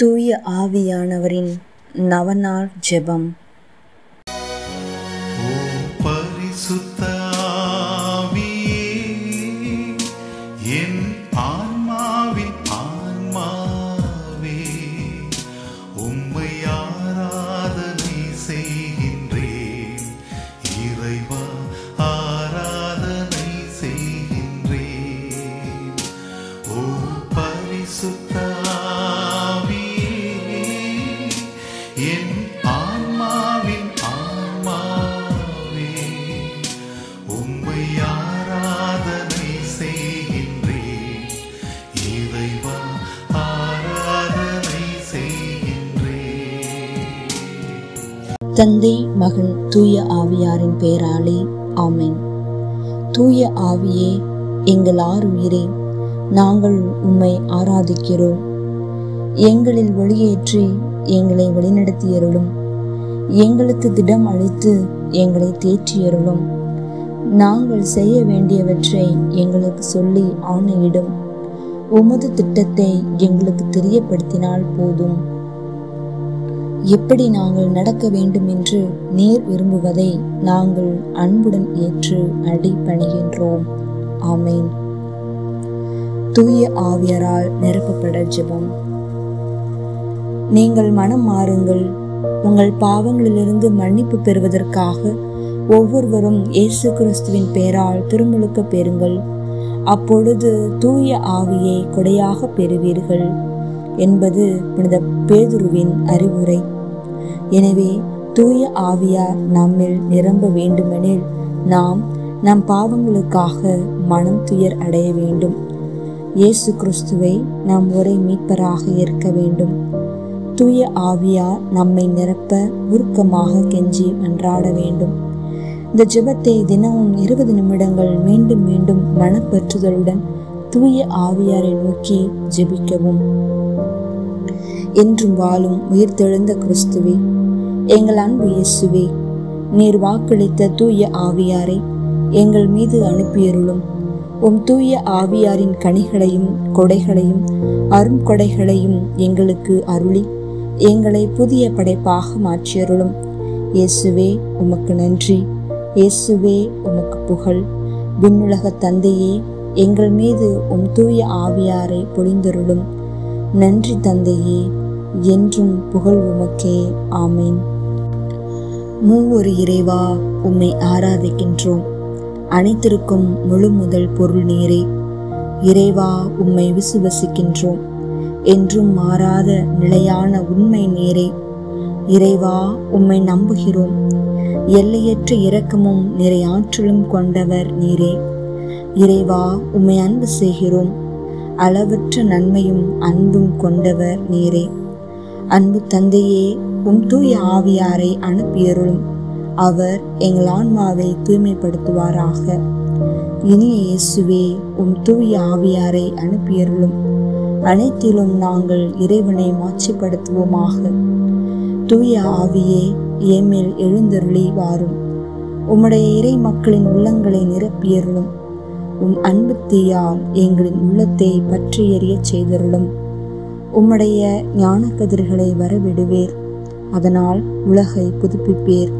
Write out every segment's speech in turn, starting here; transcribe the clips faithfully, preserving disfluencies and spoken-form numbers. தூய ஆவியானவரின் நவநாள் ஜெபம். தந்தை, மகன், தூய ஆவியாரின் பெயராலே ஆமென். தூய ஆவியே, எங்கள் ஆருயிரே, நாங்கள் உம்மை ஆராதிக்கிறோம். எங்களில் வெளியேற்றி எங்களை வழிநடத்தியருளும். எங்களுக்கு திடம் அளித்து எங்களை தேற்றியருளும். நாங்கள் செய்ய வேண்டியவற்றை எங்களுக்கு சொல்லி ஆணையிடும். உமது திட்டத்தை எங்களுக்கு தெரியப்படுத்தினால் போதும். எப்படி நாங்கள் நடக்க வேண்டும் என்று நீர் விரும்புவதை நாங்கள் அன்புடன் ஏற்று அடிபணிகின்றோம். ஆமேன். தூய ஆவியாரால் நிரப்பப்பட ஜெபம். நீங்கள் மனம் மாறுங்கள். உங்கள் பாவங்களிலிருந்து மன்னிப்பு பெறுவதற்காக ஒவ்வொருவரும் இயேசு கிறிஸ்துவின் பெயரால் திருமுழுக்க பெறுங்கள். அப்பொழுது தூய ஆவியை கொடையாக பெறுவீர்கள் என்பது புனித பேதுருவின் அறிவுரை. எனவே தூய ஆவியார் நம்மில் நிரம்ப வேண்டுமெனில் நாம் நம் பாவங்களுக்காக மனம் துயர் அடைய வேண்டும். இயேசு கிறிஸ்துவை நாம் ஒரே மீட்பராக ஏற்க வேண்டும். தூய ஆவியார் நம்மை நிரப்ப உருக்கமாக கெஞ்சி மன்றாட வேண்டும். இந்த ஜெபத்தை தினமும் இருபது நிமிடங்கள் மீண்டும் மீண்டும் மனப்பற்றுதலுடன் தூய ஆவியாரை நோக்கி ஜெபிக்கவும். என்றும் வாழும் உயிர்த்தெழுந்த கிறிஸ்துவே, எங்கள் அன்பு இயேசுவே, நீர் வாக்களித்த தூய ஆவியாரை எங்கள் மீது அனுப்பியருளும். உம் தூய ஆவியாரின் கனிகளையும் கொடைகளையும் அரும் கொடைகளையும் எங்களுக்கு அருளி எங்களை புதிய படைப்பாக மாற்றியருளும். இயேசுவே உமக்கு நன்றி. இயேசுவே உமக்கு புகழ். விண்ணுலக தந்தையே, எங்கள் மீது உம் தூய ஆவியாரை பொழிந்தருளும். நன்றி தந்தையே, என்றும் புகழ் உமக்கே. ஆமேன். மூவொரு இறைவா, உம்மை ஆராதிக்கின்றோம். அனைத்திற்கும் முழு முதல் பொருள் நீரே. இறைவா, உம்மை விசுவசிக்கின்றோம். என்றும் மாறாத நிலையான உண்மை நீரே. இறைவா, உம்மை நம்புகிறோம். எல்லையற்ற இரக்கமும் நிறையாற்றலும் கொண்டவர் நீரே. இறைவா, உம்மை அன்பு செய்கிறோம். அளவற்ற நன்மையும் அன்பும் கொண்டவர் நீரே. அன்பு தந்தையே, உம் தூய ஆவியாரை அனுப்பியருளும். அவர் எங்கள் ஆன்மாவை தூய்மைப்படுத்துவாராக. இனிய இயேசுவே, உம் தூய ஆவியாரை அனுப்பியருளும். அனைத்திலும் நாங்கள் இறைவனை மாட்சிப்படுத்துவோமாக. தூய ஆவியே, ஏமேல் எழுந்தருளி வாரும். உம்முடைய இறை மக்களின் உள்ளங்களை நிரப்பியருளும். உம் அன்பு தீயால் எங்களின் உள்ளத்தை பற்றி எறிய செய்தருளும். உம்முடைய ஞான கதிர்களை வரவிடுவேர். அதனால் உலகை புதுப்பிப்பேர்.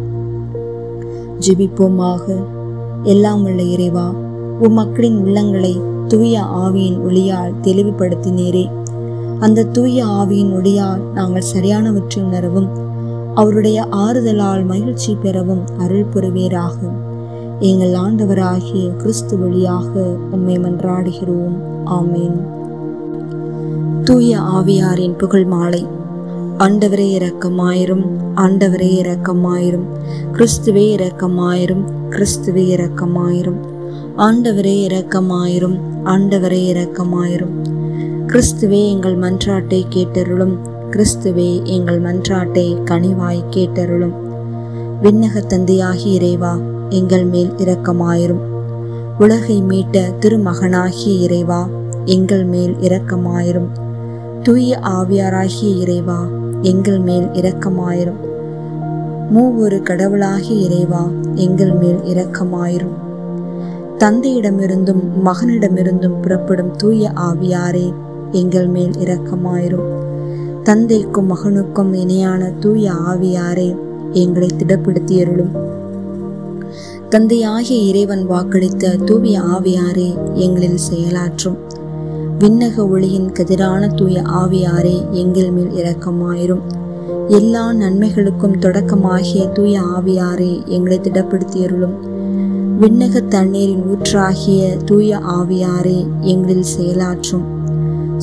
ஜெபிப்போமாக. எல்லாம் உள்ள இறைவா, உம் மக்களின் உள்ளங்களை தூய ஆவியின் ஒளியால் தெளிவுபடுத்தினீரே. அந்த தூய ஆவியின் ஒளியால் நாங்கள் சரியானவற்றை உணரவும் அவருடைய ஆறுதலால் மகிழ்ச்சி பெறவும் அருள் புரிவீராகும். எங்கள் ஆண்டவராகிய கிறிஸ்து வழியாக உம்மை மன்றாடுகிறோம். ஆமேன். தூய ஆவியாரின் புகழ் மாலை. ஆண்டவரே இரக்கமாயிரும், ஆண்டவரே இரக்கமாயிரும், கிறிஸ்துவே இரக்கமாயிரும், கிறிஸ்துவே இரக்கமாயிரும், ஆண்டவரே இரக்கமாயிரும், ஆண்டவரே இரக்கமாயிரும், கிறிஸ்துவே எங்கள் மன்றாட்டை கேட்டருளும், கிறிஸ்துவே எங்கள் மன்றாட்டை கனிவாய் கேட்டருளும். விண்ணக தந்தையாகி இறைவா, எங்கள் மேல் இரக்கமாயிரும். உலகை மீட்ட திருமகனாகிய இறைவா, எங்கள் மேல் இரக்கமாயிரும். தூய ஆவியாராகிய இறைவா, எங்கள் மேல் இரக்கமாயிரும். மூவொரு கடவுளாகிய இறைவா, எங்கள் மேல் இரக்கமாயிரும். தந்தையிடமிருந்தும் மகனிடமிருந்தும் புறப்படும் தூய ஆவியாரே, எங்கள் மேல் இரக்கமாயிரும். தந்தைக்கும் மகனுக்கும் இணையான தூய ஆவியாரே எங்களை திடப்படுத்தியருளும். தந்தையாகிய இறைவன் வாக்களித்த தூய ஆவியாரே எங்களில் செயலாற்றும். விண்ணக ஒளியின் கதிரான தூய ஆவியாரே எங்கள் மேல் இரக்கமாயிரும். எல்லா நன்மைகளுக்கும் தொடக்கமாகிய தூய ஆவியாரே எங்களை திடப்படுத்தியருளும். விண்ணக தண்ணீரின் ஊற்றாகிய தூய ஆவியாரே எங்களில் செயலாற்றும்.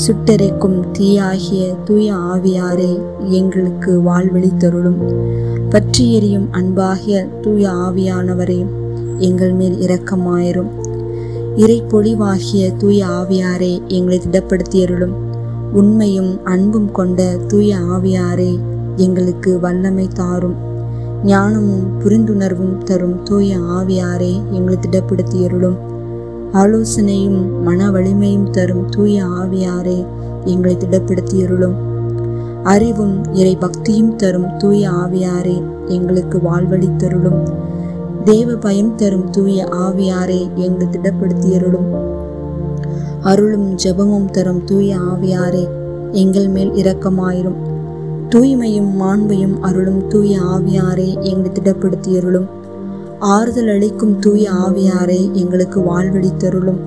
சுட்டெரிக்கும் தீயாகிய தூய ஆவியாரே எங்களுக்கு வாழ்வழித்தருளும். பற்றி எரியும் அன்பாகிய தூய ஆவியானவரே எங்கள் மேல் இரக்கமாயிரும். இறைப்பொழிவாகிய தூய ஆவியாரே எங்களை திடப்படுத்தியருளும். உண்மையும் அன்பும் கொண்ட தூய ஆவியாரே எங்களுக்கு வல்லமை தாரும். ஞானமும் புரிந்துணர்வும் தரும் தூய ஆவியாரே எங்களை திடப்படுத்தியருளும். ஆலோசனையும் மன வலிமையும் தரும் தூய ஆவியாரே எங்களை திடப்படுத்தியருளும். அறிவும் இறை பக்தியும் தரும் தூய ஆவியாரே எங்களுக்கு வாழ்வழித்தருளும். தேவ பயம் தரும் தூய ஆவியாரே எங்களை திடப்படுத்தியருளும். அருளும் ஜெபமும் தரும் தூய ஆவியாரே எங்கள் மேல் இரக்கமாயிரும். தூய்மையும் மாண்பையும் அருளும் தூய ஆவியாரே எங்களை திடப்படுத்தியருளும். ஆறுதல் அளிக்கும் தூய ஆவியாரே எங்களுக்கு வாழ்வழித்தருளும்.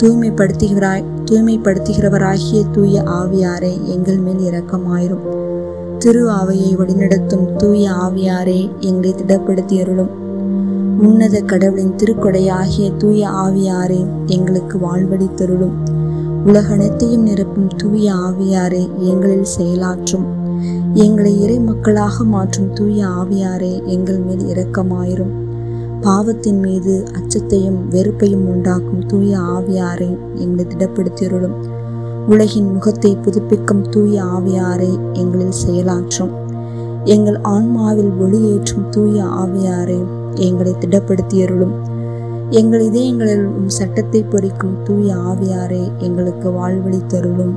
தூய்மைப்படுத்துகிறாய் தூய்மைப்படுத்துகிறவராகிய தூய ஆவியாரே எங்கள் மேல் இரக்கமாயிரும். திரு ஆவியை வழிநடத்தும் தூய ஆவியாரே எங்களை திடப்படுத்தியருளும். உன்னத கடவுளின் திருக்கொடையாகிய தூய ஆவியாரே எங்களுக்கு வாழ்வழித்தருளும். உலகனைத்தையும் நிரப்பும் தூய ஆவியாரே எங்களில் செயலாற்றும். எங்களை இறை மக்களாக மாற்றும் தூய ஆவியாரே எங்கள் மேல் இரக்கமாயிரும். பாவத்தின் மீது அச்சத்தையும் வெறுப்பையும் உண்டாக்கும் தூய ஆவியாரை எங்களை திடப்படுத்தியருளும். உலகின் முகத்தை புதுப்பிக்கும் தூய ஆவியாரை எங்களில் செயலாற்றும். எங்கள் ஆன்மாவில் ஒளியேற்றும் தூய ஆவியாரை எங்களை திடப்படுத்தியருளும். எங்கள் இதயங்களில் சட்டத்தை பொறிக்கும் தூய ஆவியாரை எங்களுக்கு வாழ்வழித்தருளும்.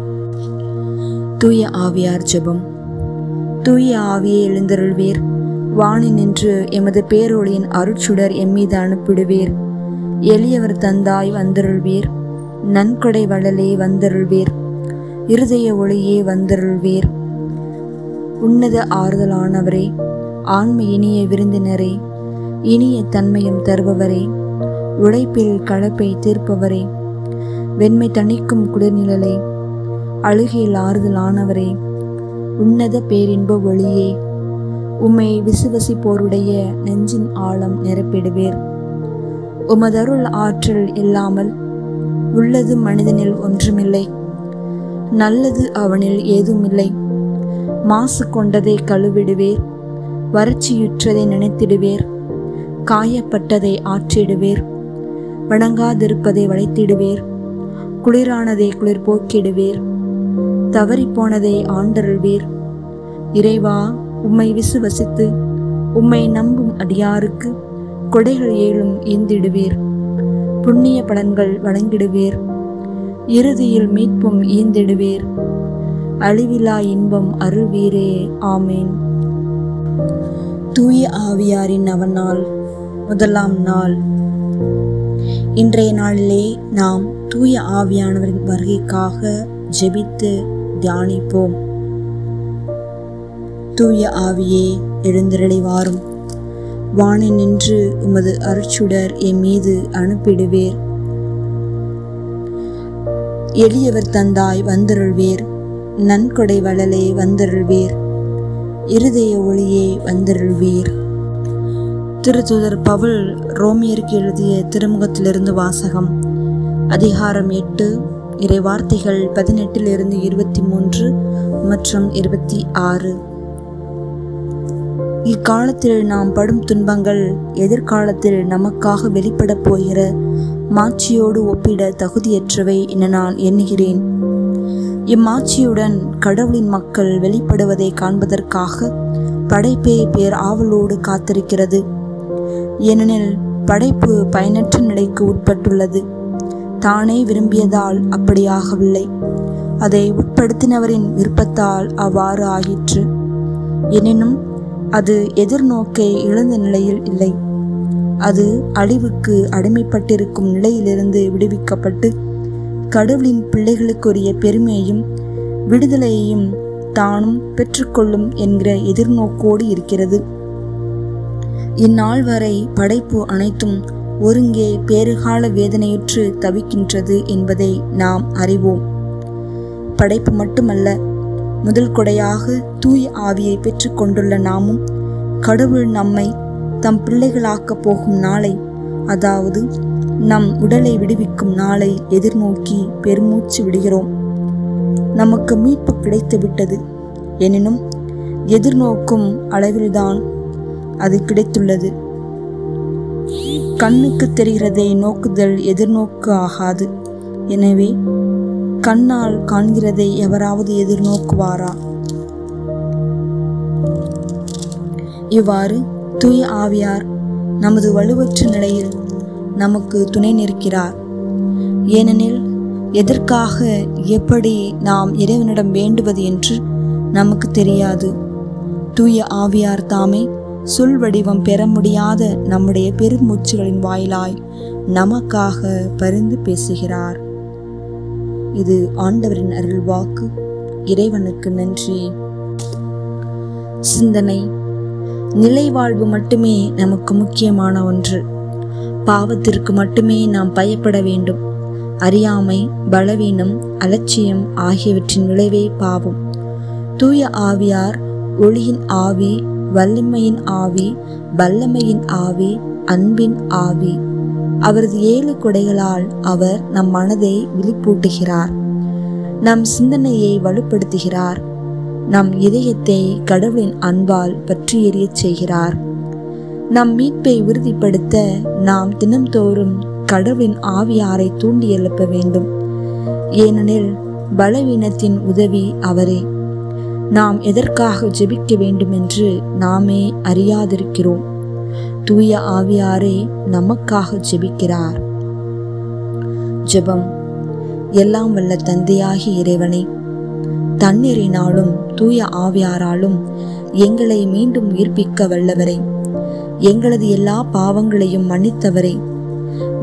தூய ஆவியார் ஜெபம். தூய ஆவியை எழுந்தருள்வீர். வாணி நின்று எமது பேரொழியின் அருட்சுடர் எம்மீது அனுப்பிடுவீர். எளியவர் தந்தாய் வந்தருள்வீர். நன்கொடை வளலே வந்தருள்வீர். இருதய ஒளியே வந்தருள்வீர். உன்னத ஆறுதலானவரே, ஆன்ம இனிய விருந்தினரே, இனிய தன்மையும் தருபவரே, உழைப்பில் கலப்பை தீர்ப்பவரே, வெண்மை தணிக்கும் குளிர்நிழலே, அழுகையில் ஆறுதலானவரே, உன்னத பேரின்ப ஒளியே, உம்மை விசுவசிப்போருடைய நெஞ்சின் ஆழம் நிரப்பிடுவீர். உமதருள் ஆற்றல் இல்லாமல் உள்ளது மனிதனில் ஒன்றுமில்லை, நல்லது அவனில் ஏதுமில்லை. மாசு கொண்டதை கழுவிடுவீர். வறட்சியுற்றதை நினைத்திடுவீர். காயப்பட்டதை ஆற்றிடுவீர். வணங்காதிருப்பதை வளைத்திடுவீர். குளிரானதை குளிர்போக்கிடுவீர். தவறிப்போனதை ஆண்டருள்வீர். இறைவா, உம்மை விசுவசித்து உம்மை நம்பும் அடியாருக்கு கொடைகள் ஏழும் ஈந்திடுவீர். புண்ணிய பலன்கள் வழங்கிடுவீர். இறுதியில் மீட்பும் ஈந்திடுவீர். அழிவிலா இன்பம் அருள்வீரே. ஆமேன். தூய ஆவியாரின் நவநாள். முதலாம் நாள். இன்றைய நாளிலே நாம் தூய ஆவியானவரின் வருகைக்காக ஜெபித்து தியானிப்போம். தூய ஆவியே, எழுந்தருளி வாரும். வாணி நின்று உமது அருட்சுடர் என் மீது அனுப்பிடுவீர். எளியவர் தந்தாய் வந்தருள்வீர். நன்கொடை வளலே வந்தருள்வீர். இருதய ஒளியே வந்தருள்வீர். திருத்தூதர் பவுல் ரோமியருக்கு எழுதிய திருமுகத்திலிருந்து வாசகம். அதிகாரம் எட்டு, இறை வார்த்தைகள் பதினெட்டிலிருந்து இருபத்தி மூன்று மற்றும் இருபத்தி ஆறு. இக்காலத்தில் நாம் படும் துன்பங்கள் எதிர்காலத்தில் நமக்காக வெளிப்பட போகிற மாட்சியோடு ஒப்பிட தகுதியற்றவை என நான் எண்ணுகிறேன். இம்மாட்சியுடன் கடவுளின் மக்கள் வெளிப்படுவதை காண்பதற்காக படைப்பே பேர் ஆவலோடு காத்திருக்கிறது. ஏனெனில் படைப்பு பயனற்ற நிலைக்கு உட்பட்டுள்ளது. தானே விரும்பியதால் அப்படியாகவில்லை, அதை உட்படுத்தினவரின் விருப்பத்தால் அவ்வாறு ஆயிற்று. எனினும் அது எதிர்நோக்கை இழந்த நிலையில் இல்லை. அது அழிவுக்கு அடிமைப்பட்டிருக்கும் நிலையிலிருந்து விடுவிக்கப்பட்டு கடவுளின் பிள்ளைகளுக்குரிய பெருமையையும் விடுதலையையும் தானும் பெற்றுக்கொள்ளும் என்கிற எதிர்நோக்கோடு இருக்கிறது. இந்நாள் வரை படைப்பு அனைத்தும் ஒருங்கே பேறுகால வேதனையுற்று தவிக்கின்றது என்பதை நாம் அறிவோம். படைப்பு மட்டுமல்ல, முதல் கொடையாக தூய ஆவியை பெற்று கொண்டுள்ள நாமும் கடவுள் நம்மை தம் பிள்ளைகளாக்கப் போகும் நாளை, அதாவது நம் உடலை விடுவிக்கும் நாளை எதிர்நோக்கி பெருமூச்சு விடுகிறோம். நமக்கு மீட்பு கிடைத்து விட்டது. எனினும் எதிர்நோக்கும் அளவில்தான் அது கிடைத்துள்ளது. கண்ணுக்கு தெரிகிறதை நோக்குதல் எதிர்நோக்கு ஆகாது. எனவே கண்ணால் காண்கிறதை எவராவது எதிர்நோக்குவாரா? இவ்வாறு தூய ஆவியார் நமது வலுவற்ற நிலையில் நமக்கு துணை நிற்கிறார். ஏனெனில் எதற்காக எப்படி நாம் இறைவனிடம் வேண்டுவது என்று நமக்கு தெரியாது. தூய ஆவியார் தாமே சொல் வடிவம் பெற முடியாத நம்முடைய பெருமூச்சுகளின் வாயிலாய் நமக்காக பரிந்து பேசுகிறார். இது ஆண்டவரின் அருள்வாக்கு. இறைவனுக்கு நன்றி. சிந்தனை: நிலை வாழ்வு மட்டுமே நமக்கு முக்கியமான ஒன்று. பாவத்திற்கு மட்டுமே நாம் பயப்பட வேண்டும். அறியாமை, பலவீனம், அலட்சியம் ஆகியவற்றின் விளைவே பாவம். தூய ஆவியார் ஒளியின் ஆவி, வல்லமையின் ஆவி, வல்லமையின் ஆவி, அன்பின் ஆவி, அவரது ஏழு கொடைகளால் அவர் நம் மனதை விழிப்பூட்டுகிறார். நம் சிந்தனையை வலுப்படுத்துகிறார். நம் இதயத்தை கடவுளின் அன்பால் பற்றி எறிய செய்கிறார். நம் மீட்பை உறுதிப்படுத்த நாம் தினம்தோறும் கடவுளின் ஆவியாரை தூண்டி எழுப்ப வேண்டும். ஏனெனில் பலவீனத்தின் உதவி அவரே. நாம் எதற்காக ஜெபிக்க வேண்டும் என்று நாமே அறியாதிருக்கிறோம். தூய ஆவியாரே நமக்காக ஜெபிக்கிறார். ஜெபம்: எல்லாம் வல்ல தந்தையாகி இறைவனே, தண்ணீரினாலும் தூய ஆவியாராலும் எங்களை மீண்டும் உயிர்ப்பிக்க வல்லவரே, எங்களது எல்லா பாவங்களையும் மன்னித்தவரே,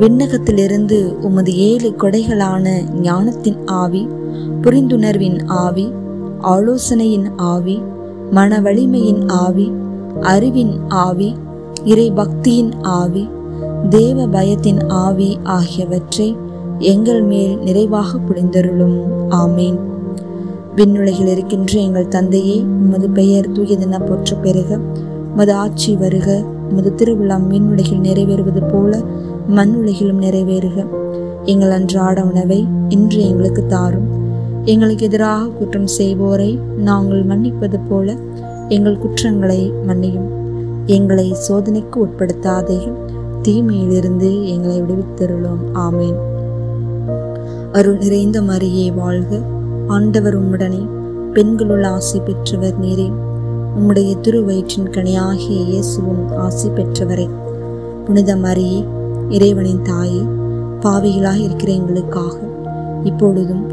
விண்ணகத்திலிருந்து உமது ஏழு கொடைகளான ஞானத்தின் ஆவி, புரிந்துணர்வின் ஆவி, ஆலோசனையின் ஆவி, மன வலிமையின் ஆவி, அறிவின் ஆவி, இறை பக்தியின் ஆவி, தேவ பயத்தின் ஆவி ஆகியவற்றை எங்கள் மேல் நிறைவாக புரிந்தருளும். ஆமேன். விண்ணுலகில் இருக்கின்ற எங்கள் தந்தையே, உமது பெயர் தூயதென போற்ற பெருக, உமது ஆட்சி வருக, உமது திருவிழாம் விண்ணுலகில் நிறைவேறுவது போல மண்ணுலகிலும் நிறைவேறுக. எங்கள் அன்றாட உணவை இன்று எங்களுக்கு தாரும். எங்களுக்கு எதிராக குற்றம் செய்வோரை நாங்கள் மன்னிப்பது போல எங்கள் குற்றங்களை மன்னியும். எங்களை சோதனைக்கு உட்படுத்தாதேயும், தீமையிலிருந்து எங்களை விடுவித்தருளும். ஆமேன். அருள் நிறைந்த மரியே வாழ்க, ஆண்டவர் உம்முடனே, பெண்களுள் ஆசி பெற்றவர் நீரே, உம்முடைய திருவயிற்றின் கனியாகிய இயேசுவும் ஆசி பெற்றவரே. புனித மரியே, இறைவனின் தாயே, பாவிகளாக இருக்கிற எங்களுக்காக இப்பொழுதும்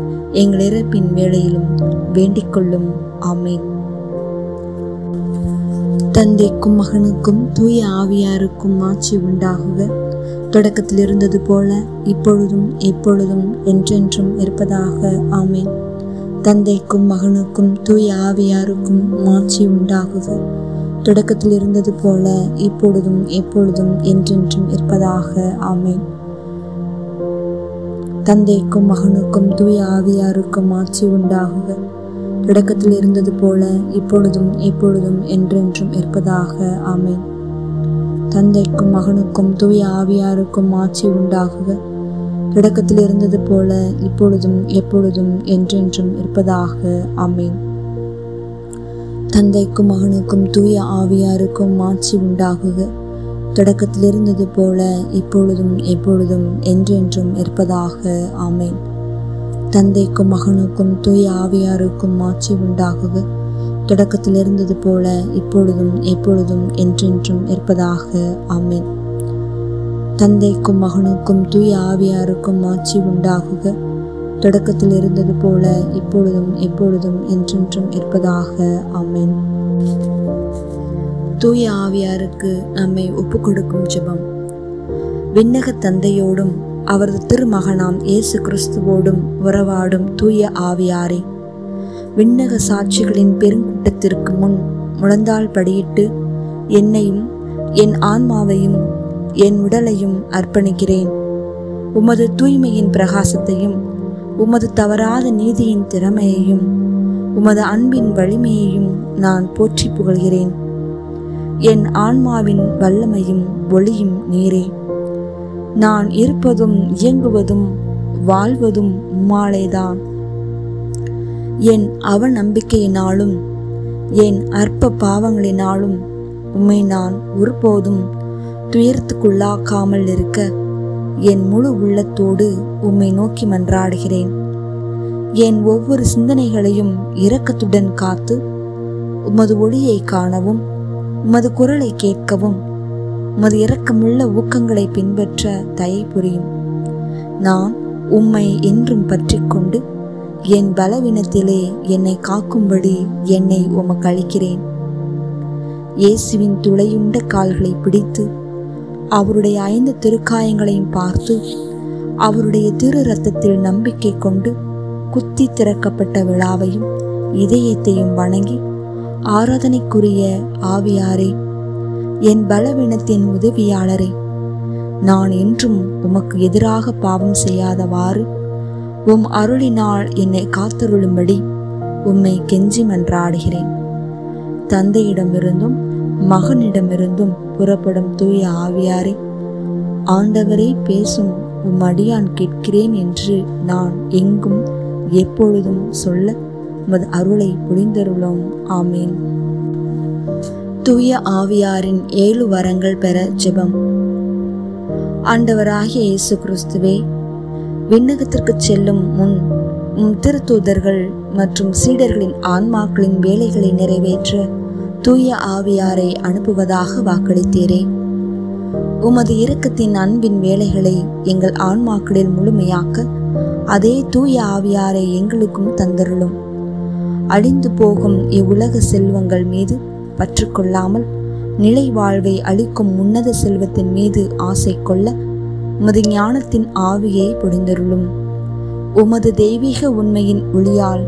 எங்கள் இறப்பின் வேளையிலும் வேண்டிக் கொள்ளும். ஆமேன். தந்தைக்கும் மகனுக்கும் தூய ஆவியாருக்கும் ஆட்சி உண்டாகுக. தொடக்கத்தில் இருந்தது போல இப்பொழுதும் எப்பொழுதும் என்றென்றும் இருப்பதாக. ஆமேன். தந்தைக்கும் மகனுக்கும் தூய ஆவியாருக்கும் ஆட்சி உண்டாகுக. தொடக்கத்தில் இருந்தது போல இப்பொழுதும் எப்பொழுதும் என்றென்றும் இருப்பதாக. ஆமேன். தந்தைக்கும் மகனுக்கும் தூய ஆவியாருக்கும் ஆட்சி உண்டாகுக. தொடக்கத்தில் இருந்தது போல இப்பொழுதும் எப்பொழுதும் என்றென்றும் இருப்பதாக. ஆமேன். தந்தைக்கும் மகனுக்கும் தூய ஆவியாருக்கும் ஆட்சி உண்டாகுக. தொடக்கத்தில் இருந்தது போல இப்பொழுதும் எப்பொழுதும் என்றென்றும் இருப்பதாக. ஆமேன். தந்தைக்கும் மகனுக்கும் தூய ஆவியாருக்கும் ஆட்சி உண்டாகுக. தொடக்கத்தில் இருந்தது போல இப்பொழுதும் எப்பொழுதும் என்றென்றும் இருப்பதாக. ஆமேன். தந்தைக்கும் மகனுக்கும் தூய ஆவியாருக்கும் ஆட்சி உண்டாகுக. தொடக்கத்தில் இருந்தது போல இப்பொழுதும் எப்பொழுதும் என்றென்றும் இருப்பதாக. ஆமேன். தந்தைக்கும் மகனுக்கும் தூய ஆவியாருக்கும் ஆட்சி உண்டாகுக. தொடக்கத்தில் இருந்தது போல இப்பொழுதும் எப்பொழுதும் என்றென்றும் இருப்பதாக. ஆமேன். தூய ஆவியாருக்கு நம்மை ஒப்பு கொடுக்கும் ஜெபம். விண்ணக தந்தையோடும் அவரது திருமகனாம் இயேசு கிறிஸ்துவோடும் உறவாடும் தூய ஆவியாரே, விண்ணக சாட்சிகளின் பெருங்கூட்டத்திற்கு முன் முழந்தாள் படியிட்டு என்னையும் என் ஆன்மாவையும் என் உடலையும் அர்ப்பணிக்கிறேன். உமது தூய்மையின் பிரகாசத்தையும் உமது தவறாத நீதியின் திறமையையும் உமது அன்பின் வலிமையையும் நான் போற்றி புகழ்கிறேன். என் ஆன்மாவின் வல்லமையும் ஒளியும் நீரே. நான் இருப்பதும் இயங்குவதும் வாழ்வதும் உம்மாலேதான். என் அவ நம்பிக்கையினாலும் என் அற்ப பாவங்களினாலும் உம்மை நான் ஒருபோதும் துயரத்துக்குள்ளாக்காமல் இருக்க என் முழு உள்ளத்தோடு உம்மை நோக்கி மன்றாடுகிறேன். என் ஒவ்வொரு சிந்தனைகளையும் இரக்கத்துடன் காத்து உமது ஒளியை காணவும் உமது குரலை கேட்கவும் உமது இரக்கமுள்ள ஊக்கங்களை பின்பற்ற தயை புரியும். நான் உம்மை என்றும் பற்றி கொண்டு என் பலவீனத்திலே என்னை காக்கும்படி என்னை உமக்கு அளிக்கிறேன். இயேசுவின் துளையுண்ட கால்களை பிடித்து அவருடைய ஐந்து திருக்காயங்களையும் பார்த்து அவருடைய திரு இரத்தத்தில் நம்பிக்கை கொண்டு குத்தி திறக்கப்பட்ட விழாவையும் இதயத்தையும் வணங்கி ஆராதனைக்குரிய ஆவியாரே, என் பலவீனத்தின் உதவியாளரே, நான் என்றும் உமக்கு எதிராக பாவம் செய்யாதவாறு உம் அருளினால் என்னை காத்தருளும்படி உம்மை கெஞ்சி மன்றாடுகிறேன். தந்தையிடமிருந்தும் மகனிடமிருந்தும் புறப்படும் தூய ஆவியாரே, ஆண்டவரே பேசும், உம் அடியான் கேட்கிறேன் என்று நான் எங்கும் எப்பொழுதும் சொல்ல உமது அருளை புரிந்தருளும். ஆமேன். தூய ஆவியாரின் ஏழு வரங்கள் பெற ஜெபம். ஆண்டவராகிய இயேசு கிறிஸ்துவே, விண்ணகத்திற்கு செல்லும் முன் உம் திருத்தூதர்கள் மற்றும் சீடர்களின் ஆன்மாக்களின் வேலைகளை நிறைவேற்ற தூய ஆவியாரை அனுப்புவதாக வாக்களித்தீரே. உமது இரக்கத்தின் அன்பின் வேலைகளை எங்கள் ஆன்மாக்களில் முழுமையாக்க அதே தூய ஆவியாரை எங்களுக்கும் தந்தருளும். அழிந்து போகும் இவ்வுலக செல்வங்கள் மீது பற்று கொள்ளாமல் நிலை வாழ்வை அளிக்கும் உன்னத செல்வத்தின் மீது ஆசை கொள்ள உமது ஞானத்தின் ஆவியை பொழிந்தருளும். உமது தெய்வீக உண்மையின் ஒளியால்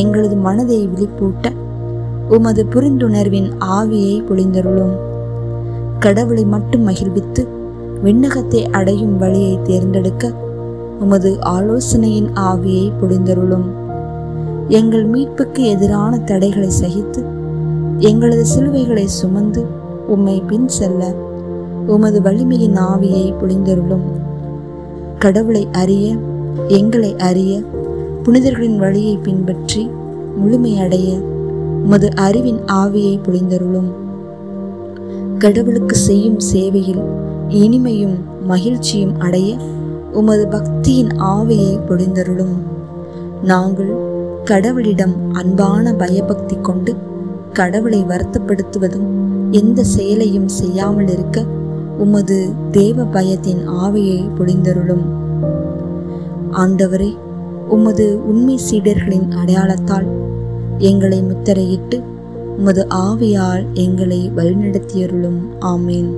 எங்களது மனதை விழிப்பூட்ட உமது புரிந்துணர்வின் ஆவியை பொழிந்தருளும். கடவுளை மட்டும் மகிழ்வித்து விண்ணகத்தை அடையும் வழியை தேர்ந்தெடுக்க உமது ஆலோசனையின் ஆவியை பொழிந்தருளும். எங்கள் மீட்புக்கு எதிரான தடைகளை சகித்து எங்களது சிலுவைகளை சுமந்து உம்மை பின் செல்ல உமது வலிமையின் ஆவியை பொழிந்தருளும். கடவுளை அறிய, எங்களை அறிய, புனிதர்களின் வழியை பின்பற்றி முழுமையடைய உமது அறிவின் ஆவியை பொழிந்தருளும். கடவுளுக்கு செய்யும் சேவையில் இனிமையும் மகிழ்ச்சியும் அடைய உமது பக்தியின் ஆவியை பொழிந்தருளும். நாங்கள் கடவுளிடம் அன்பான பயபக்தி கொண்டு கடவுளை வருத்தப்படுத்துவதும் எந்த செயலையும் செய்யாமல் இருக்க உமது தேவ பயத்தின் ஆவியை பொழிந்தருளும். ஆண்டவரே, உமது உண்மை சீடர்களின் அடையாளத்தால் எங்களை முத்திரையிட்டு உமது ஆவியால் எங்களை வழிநடத்தியருளும். ஆமேன்.